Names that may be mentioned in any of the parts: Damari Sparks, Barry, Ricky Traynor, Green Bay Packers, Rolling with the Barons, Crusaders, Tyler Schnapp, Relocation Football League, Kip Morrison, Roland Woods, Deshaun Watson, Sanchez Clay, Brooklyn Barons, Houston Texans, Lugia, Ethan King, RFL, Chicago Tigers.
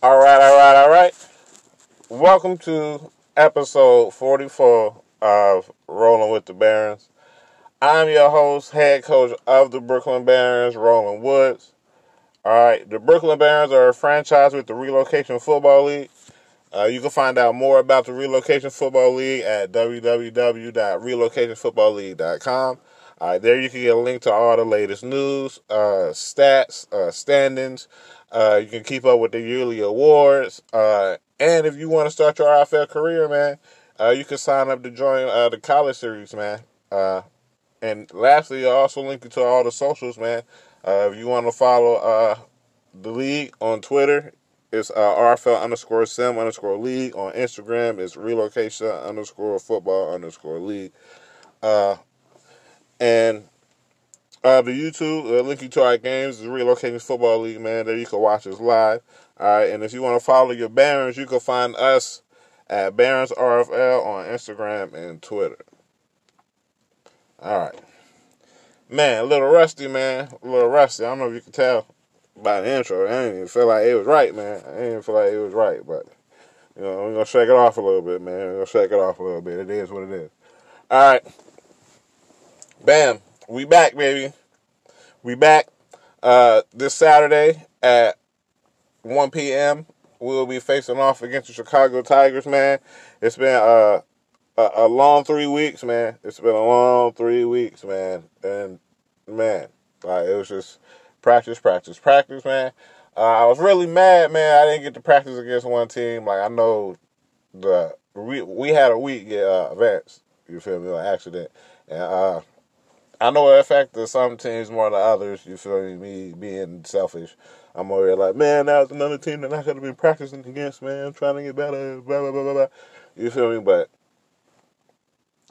All right. Welcome to episode 44 of Rolling with the Barons. I'm your host, head coach of the Brooklyn Barons, Roland Woods. All right, the Brooklyn Barons are a franchise with the Relocation Football League. You can find out more about the Relocation Football League at www.relocationfootballleague.com. All right, there you can get a link to all the latest news, stats, standings. You can keep up with the yearly awards. And if you want to start your RFL career, man, you can sign up to join the college series, man. And lastly, I'll also link you to all the socials, man. If you want to follow the league on Twitter, it's RFL_sim_league. On Instagram, it's relocation_football_league. And the YouTube, link you to our games, the Relocation Football League, man. There you can watch us live. All right, and if you want to follow your Barons, you can find us at Barons RFL on Instagram and Twitter. All right. Man, a little rusty. I don't know if you can tell by the intro. I didn't even feel like it was right, man. But, you know, we're going to shake it off a little bit, man. It is what it is. All right. Bam. We back, baby. We back this Saturday at 1 p.m. We'll be facing off against the Chicago Tigers, man. It's been a long 3 weeks, man. And, man, like, it was just practice, man. I was really mad, man. I didn't get to practice against one team. Like, I know we had a week get advanced, you feel me, like accident. And, I know it affected some teams more than others, you feel me, being selfish. I'm over here like, man, that was another team that I could have been practicing against, man. I'm trying to get better, blah, blah, blah. You feel me? But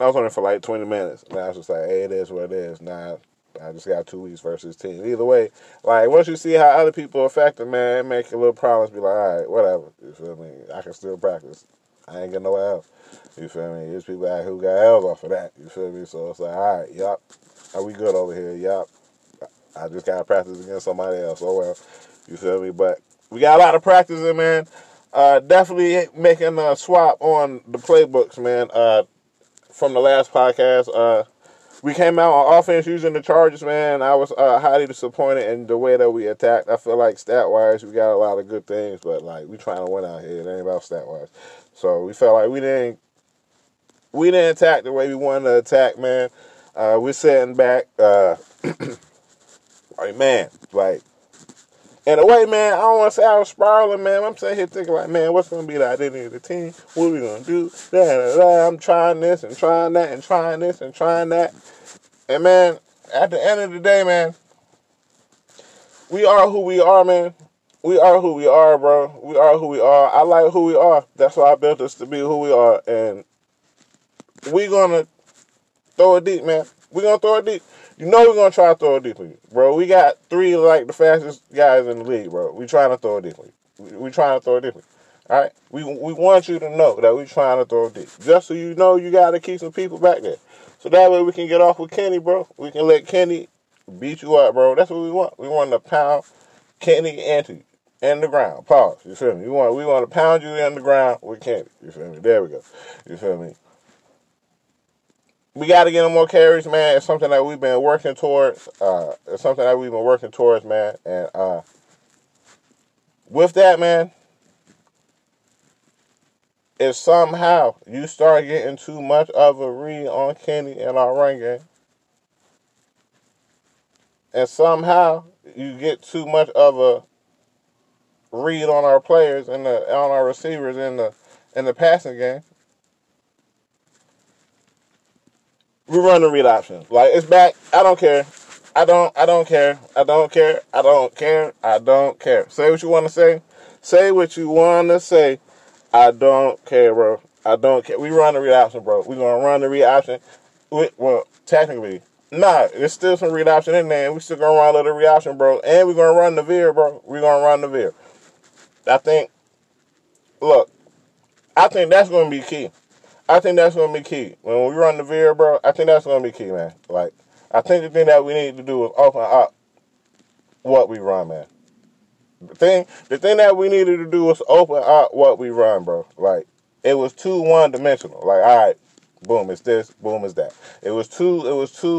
I was on it for like 20 minutes. And I was just like, hey, it is what it is. Nah, I just got 2 weeks versus team. Either way, like, once you see how other people affect it, man, it make your little problems be like, all right, whatever. You feel me? I can still practice. I ain't getting no L. You feel me? There's people out who got L's off of that. You feel me? So it's like, all right, yup. Are we good over here? Yup. I just got to practice against somebody else. Oh, well. You feel me? But we got a lot of practicing, man. Definitely making a swap on the playbooks, man. From the last podcast, we came out on offense using the Chargers, man. I was highly disappointed in the way that we attacked. I feel like stat-wise, we got a lot of good things, but, like, we trying to win out here. It ain't about stat-wise. So we felt like we didn't attack the way we wanted to attack, man. We're sitting back. Like, man, like, in a way, man, I don't want to say I was spiraling, man. I'm sitting here thinking, like, man, what's going to be the identity of the team? What are we going to do? I'm trying this and trying that and trying this and trying that. And, man, at the end of the day, man, we are who we are, man. We are who we are, bro. We are who we are. I like who we are. That's why I built us to be who we are. And we're going to throw it deep, man. We're going to throw it deep. You know we're going to try to throw it deeply, bro. We got three, like, the fastest guys in the league, bro. We trying to throw it deeply. We trying to throw it deeply. All right? We want you to know that we trying to throw it deep. Just so you know you got to keep some people back there. So that way we can get off with Kenny, bro. We can let Kenny beat you up, bro. That's what we want. We want to pound Kenny into you. In the ground. Pause. You feel me? We want to pound you in the ground with Kenny. You feel me? There we go. You feel me? We got to get them more carries, man. It's something that we've been working towards. Man. And with that, man, if somehow you start getting too much of a read on Kenny in our run game, and somehow you get too much of a read on our players and on our receivers in the passing game, we run the read option. Like, it's back. I don't care. I don't care. Say what you want to say. I don't care, bro. We run the read option, bro. We're going to run the read option. Well, technically, nah, there's still some read option in there, and we still going to run a little read option, bro. And we're going to run the veer, bro. I think that's going to be key. When we run the veer, bro, I think that's going to be key, man. Like, I think the thing that we need to do is open up what we run, man. The thing that we needed to do was open up what we run, bro. Like, it was too one-dimensional. Like, all right, boom, it's this, boom, it's that. It was too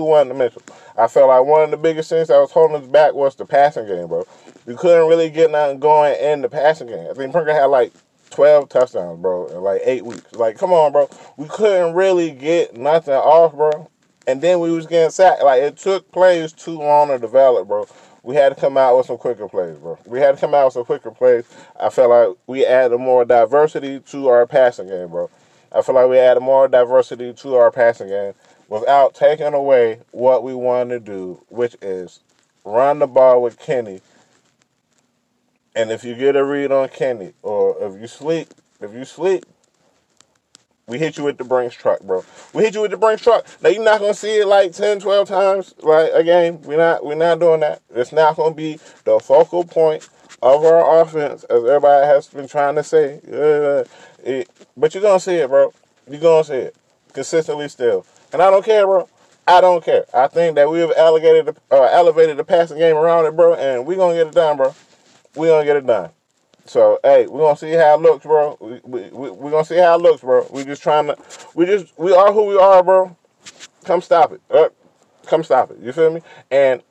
one-dimensional. I felt like one of the biggest things that was holding us back was the passing game, bro. We couldn't really get nothing going in the passing game. I think Prinker had, like, 12 touchdowns, bro, in, like, 8 weeks. Like, come on, bro. We couldn't really get nothing off, bro. And then we was getting sacked. Like, it took plays too long to develop, bro. We had to come out with some quicker plays, bro. I felt like we added more diversity to our passing game, bro. Without taking away what we wanted to do, which is run the ball with Kenny. And if you get a read on Kenny, or if you sleep, we hit you with the Brinks truck, bro. Now, you're not going to see it like 10, 12 times like a game. We're not doing that. It's not going to be the focal point of our offense, as everybody has been trying to say. But you're going to see it, bro. You're going to see it consistently still. And I don't care, bro. I think that we have elevated the passing game around it, bro, and we're going to get it done, bro. So, hey, we're going to see how it looks, bro. We just trying to, we are who we are, bro. Come stop it. You feel me? And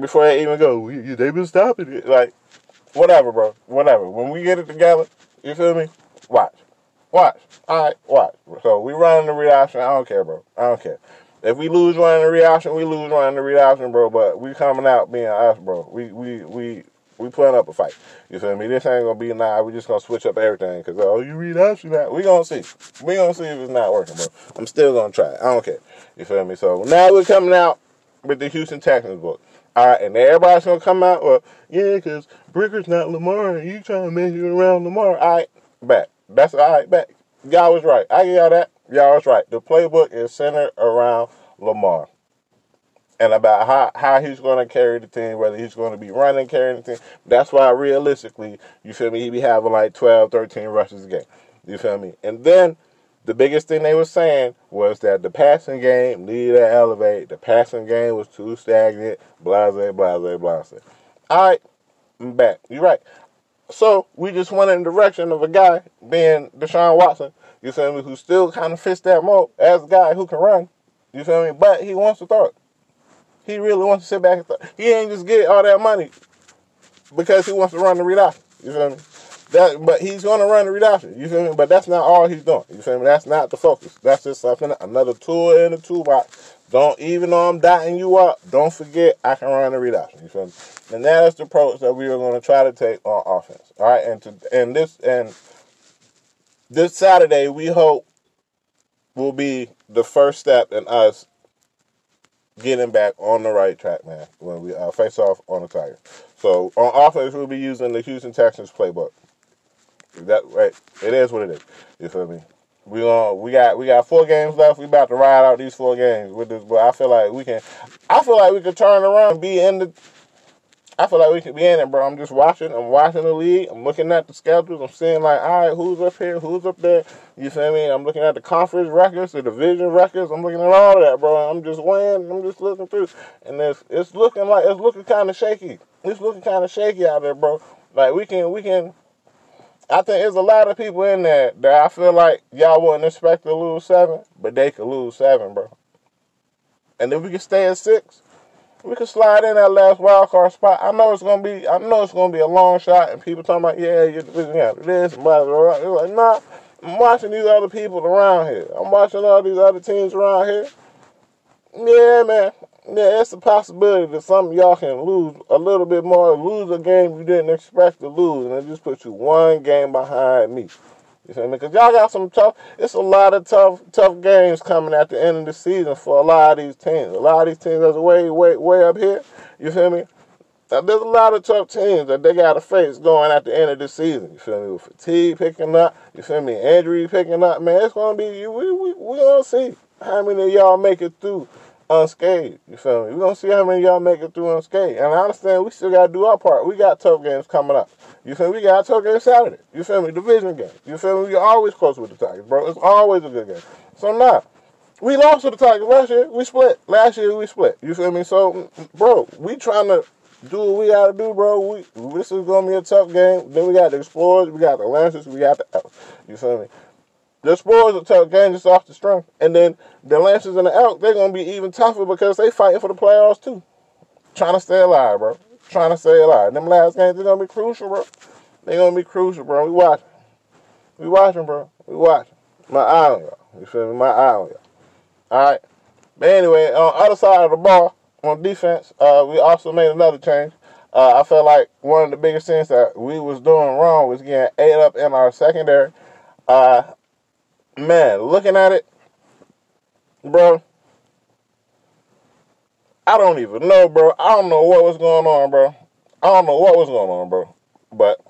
before they even go, they been stopping it. Like, whatever, bro. Whatever. When we get it together, you feel me? Watch. All right, watch. So, we running the read option. I don't care, bro. If we lose running the read option, bro. But we coming out being us, bro. We putting up a fight. You feel me? This ain't going to be nah. We just going to switch up everything. Because, you read us, you not. We're going to see if it's not working, bro. I'm still going to try it. I don't care. You feel me? So, now we're coming out with the Houston Texans book. All right, and everybody's going to come out, because Bricker's not Lamar, and you trying to make it around Lamar. All right, back. That's all right, back. Y'all was right. I give y'all that. Y'all was right. The playbook is centered around Lamar. And about how he's going to carry the team, whether he's going to be running, carrying the team. That's why, realistically, you feel me, he be having like 12, 13 rushes a game. You feel me? And then the biggest thing they were saying was that the passing game needed to elevate. The passing game was too stagnant, blase. All right, I'm back. You're right. So we just went in the direction of a guy being Deshaun Watson, you feel me, who still kind of fits that mold as a guy who can run. You feel me? But he wants to throw it. He really wants to sit back and throw. He ain't just get all that money because he wants to run the read option. You feel me? But he's going to run the read option. You feel me? But that's not all he's doing. You feel me? That's not the focus. That's just something, another tool in the toolbox. Don't, even though I'm dotting you up, don't forget I can run the read option. You feel me? And that is the approach that we are going to try to take on offense. All right? And this Saturday, we hope, will be the first step in us getting back on the right track, man, when we face off on the Tigers. So, on offense, we'll be using the Houston Texans playbook. That right, it is what it is. You feel me? We got 4 games left. We about to ride out these 4 games with this, but I feel like we could turn around and be in the. I feel like we could be in it, bro. I'm just watching. I'm watching the league. I'm looking at the schedules. I'm seeing, like, all right, who's up here? Who's up there? You feel me? I'm looking at the conference records, the division records. I'm looking at all of that, bro. I'm just weighing. I'm just looking through. And it's looking kind of shaky. It's looking kind of shaky out there, bro. Like, we can. I think there's a lot of people in there that I feel like y'all wouldn't expect to lose 7, but they could lose 7, bro. And if we can stay at 6. We could slide in that last wild card spot. I know it's gonna be a long shot, and people talking about, you're this, and blah, blah, blah. It's like, nah, I'm watching these other people around here. I'm watching all these other teams around here. Yeah, man. Yeah, it's a possibility that some of y'all can lose a little bit more, lose a game you didn't expect to lose, and it just puts you one game behind me. You feel me? Because y'all got some tough, it's a lot of tough games coming at the end of the season for a lot of these teams. A lot of these teams that's way up here. You feel me? Now, there's a lot of tough teams that they got to face going at the end of the season. You feel me? With fatigue picking up. You feel me? Injury picking up. Man, it's going to be, we're going to see how many of y'all make it through unscathed. You feel me? We're going to see how many of y'all make it through unscathed. And I understand we still got to do our part. We got tough games coming up. You feel me? We got a tough game Saturday. You feel me? Division game. You feel me? We're always close with the Tigers, bro. It's always a good game. So, nah. We lost to the Tigers last year. We split. You feel me? So, bro, we trying to do what we gotta do, bro. This is gonna be a tough game. Then we got the Explorers, we got the Lancers, we got the Elks. You feel me? The Explorers are tough game just off the strength. And then the Lancers and the Elks, they're gonna be even tougher because they fighting for the playoffs too. Trying to stay alive, bro. Trying to stay alive. Them last games, they're gonna be crucial, bro. They're gonna be crucial, bro. We watching. We watching, bro. We watching. My eye on y'all. You feel me? My eye on y'all. Alright. But anyway, on the other side of the ball, on defense, we also made another change. I felt like one of the biggest things that we was doing wrong was getting ate up in our secondary. Man, looking at it, bro, I don't even know, bro. I don't know what was going on, bro. But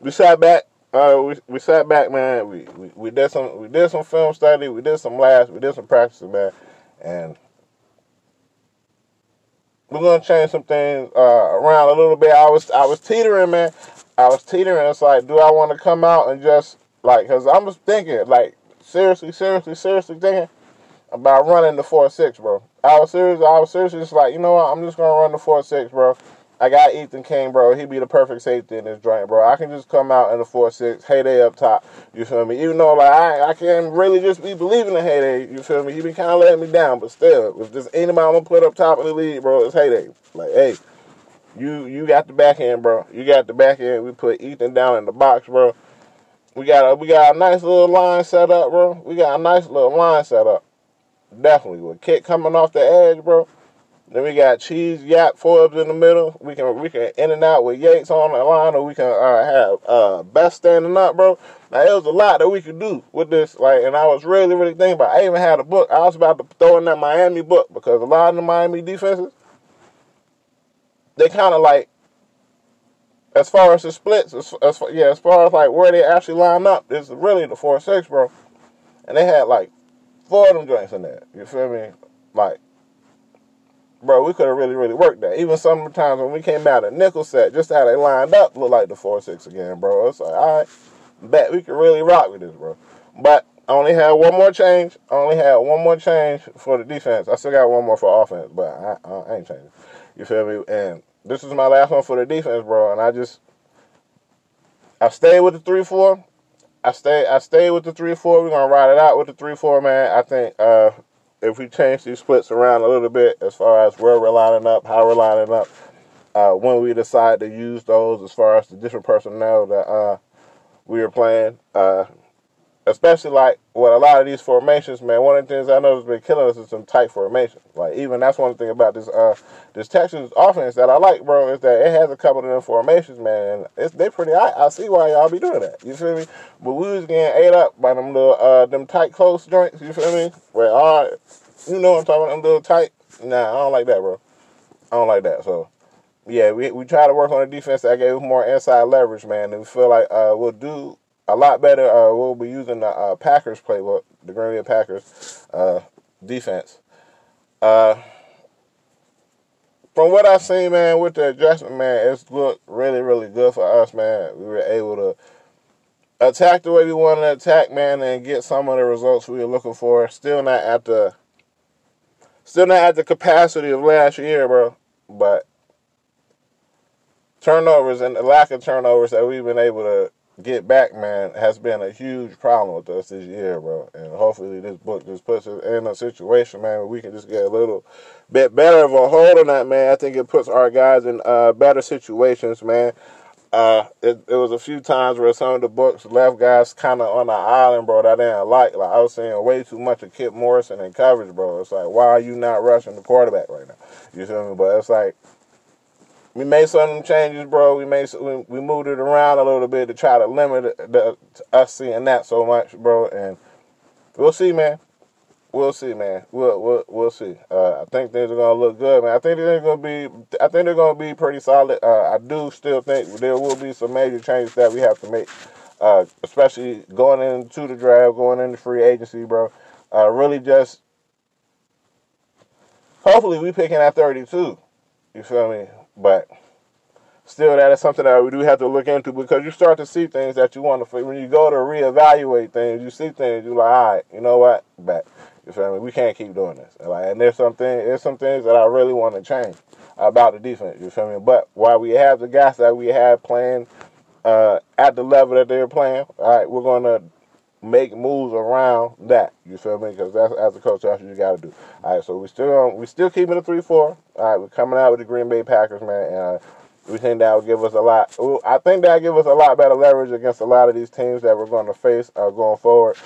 we sat back. We sat back, man. We did some film study. We did some labs. We did some practices, man, and we're gonna change some things around a little bit. I was teetering, man. It's like, do I want to come out and just like, cause I'm just thinking, like, seriously thinking about running the 4-6, bro. I was seriously just like, you know what? I'm just gonna run the 4-6, bro. I got Ethan King, bro. He'd be the perfect safety in this joint, bro. I can just come out in the 4-6, Heyday up top. You feel me? Even though, like, I can't really just be believing in Heyday. You feel me? He been kind of letting me down, but still, if there's anybody I'm gonna put up top of the league, bro, it's Heyday. Like, hey, you got the back end, bro. You got the back end. We put Ethan down in the box, bro. We got a nice little line set up, bro. Definitely with kick coming off the edge, bro. Then we got Cheese, Yap, Forbes in the middle. We can in and out with Yates on the line, or we can have Best standing up, bro. Now, there was a lot that we could do with this, like, and I was really thinking about it. I even had a book. I was about to throw in that Miami book because a lot of the Miami defenses, they kind of like, as far as the splits, as far as like where they actually line up, it's really the 4-6, bro. And they had like 4 of them joints in there. You feel me? Like, bro, we could have really worked that. Even sometimes when we came out of nickel set, just how they lined up looked like the 4-6 again, bro. It's like, all right, bet we could really rock with this, bro. But I only had one more change. For the defense. I still got one more for offense, but I ain't changing. You feel me? And this is my last one for the defense, bro. And I stayed with the 3-4. I stayed with the 3-4. We're gonna ride it out with the 3-4, man. I think if we change these splits around a little bit as far as where we're lining up, how we're lining up, when we decide to use those as far as the different personnel that we are playing, especially like with a lot of these formations, man, one of the things I know has been killing us is some tight formations. Like, even that's one thing about this Texans offense that I like, bro, is that it has a couple of them formations, man. They pretty, I see why y'all be doing that. You feel me? But we was getting ate up by them little, them tight close joints, you feel me? Where, all right, you know what I'm talking about, them little tight. Nah, I don't like that, bro. I don't like that, so. Yeah, we try to work on the defense that gave us more inside leverage, man, and we feel like we'll do a lot better. We'll be using the Packers playbook, the Green Bay Packers defense. From what I've seen, man, with the adjustment, man, it's looked really good for us, man. We were able to attack the way we wanted to attack, man, and get some of the results we were looking for. Still not at the capacity of last year, bro, but turnovers and the lack of turnovers that we've been able to get back, man, has been a huge problem with us this year, bro. And hopefully this book just puts us in a situation, man, where we can just get a little bit better of a hold on that, man. I think it puts our guys in better situations, man. It was a few times where some of the books left guys kind of on the island, bro, that I didn't like. Like, I was seeing way too much of Kip Morrison in coverage, bro. It's like, why are you not rushing the quarterback right now? You feel me? But it's like, we made some changes, bro. We moved it around a little bit to try to limit us seeing that so much, bro. And we'll see, man. We'll see. I think things are gonna look good, man. I think they're gonna be pretty solid. I do still think there will be some major changes that we have to make, especially going into the draft, going into free agency, bro. Really, just hopefully we picking at 32. You feel me? But still, that is something that we do have to look into because you start to see things that you want to. When you go to reevaluate things, you see things. You're like, all right, you know what? But you feel me? We can't keep doing this. And there's some things that I really want to change. about the defense, you feel me? But while we have the guys that we have playing at the level that they're playing, all right, we're going to make moves around that, you feel me? Because that's, as a coach, that's what you got to do. All right, so we still keeping the 3-4. All right, we're coming out with the Green Bay Packers, man, and we think that will give us a lot. I think that will give us a lot better leverage against a lot of these teams that we're going to face going forward.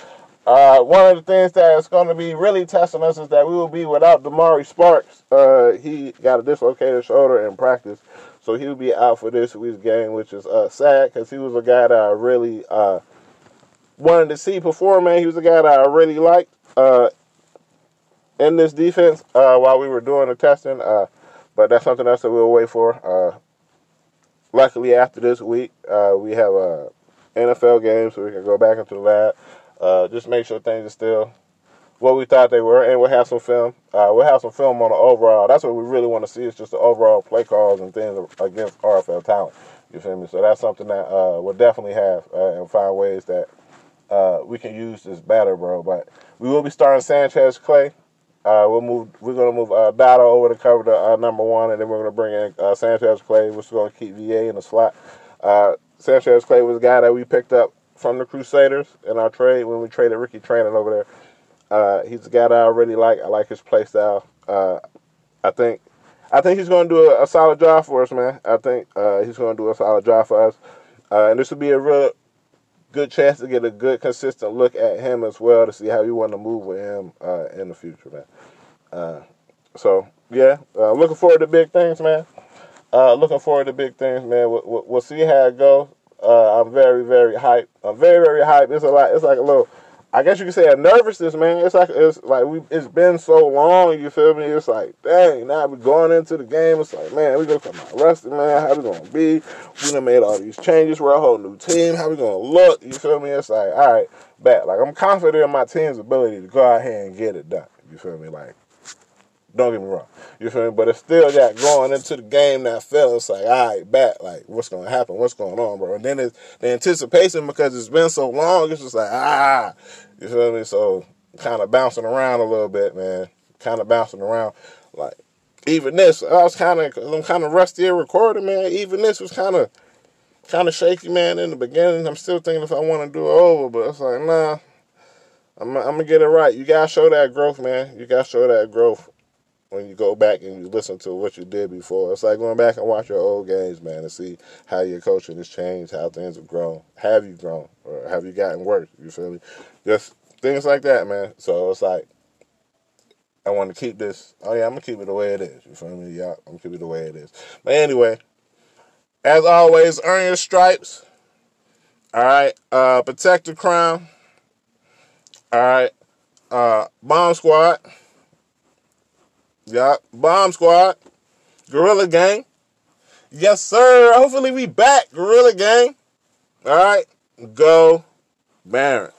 One of the things that is going to be really testing us is that we will be without Damari Sparks. He got a dislocated shoulder in practice, so he'll be out for this week's game, which is sad because he was a guy that I really wanted to see perform, man. He was a guy that I really liked in this defense while we were doing the testing, but that's something else that we'll wait for. Luckily, after this week, we have a NFL game, so we can go back into the lab. Just make sure things are still what we thought they were, and we'll have some film. We'll have some film on the overall. That's what we really want to see, is just the overall play calls and things against RFL talent. You feel me? So that's something that we'll definitely have and find ways that we can use this better, bro. But we will be starting Sanchez Clay. We're going to move Dotto over to cover the number one, and then we're going to bring in Sanchez Clay, which is going to keep VA in the slot. Sanchez Clay was a guy that we picked up from the Crusaders in our trade when we traded Ricky Traynor over there. He's a guy that I really like. I like his play style. I think he's going to do a solid job for us, man. I think he's going to do a solid job for us. And this will be a real good chance to get a good, consistent look at him as well, to see how you want to move with him in the future, man. So, looking forward to big things, man. We'll see how it goes. I'm very, very hyped. I'm very, very hyped. It's a lot. It's like a little, I guess you could say, a nervousness, man. It's been so long. You feel me? It's like, dang, now we're going into the game. It's like, man, we gonna come out rusty, man. How we gonna be? We done made all these changes. We're a whole new team. How we gonna look? You feel me? It's like, all right, back. Like, I'm confident in my team's ability to go out here and get it done. You feel me? Like, don't get me wrong. You feel me? But it's still that going into the game that fell. It's like, all right, back. Like, what's going to happen? What's going on, bro? And then it's the anticipation, because it's been so long. It's just like, ah. You feel me? So, kind of bouncing around a little bit, man. Like, even this, I'm kind of rusty at recording, man. Even this was kind of shaky, man, in the beginning. I'm still thinking if I want to do it over, but it's like, nah. I'm going to get it right. You got to show that growth, man. You got to show that growth. When you go back and you listen to what you did before, it's like going back and watch your old games, man, and see how your coaching has changed, how things have grown. Have you grown, or have you gotten worse? You feel me? Just things like that, man. So it's like, I want to keep this. Oh, yeah, I'm going to keep it the way it is. You feel me? Yeah, I'm going to keep it the way it is. But anyway, as always, earn your stripes. All right. Protect the crown. All right. Bomb Squad. Yeah, Bomb Squad, Gorilla Gang. Yes, sir. Hopefully we back, Gorilla Gang. All right, go Barons.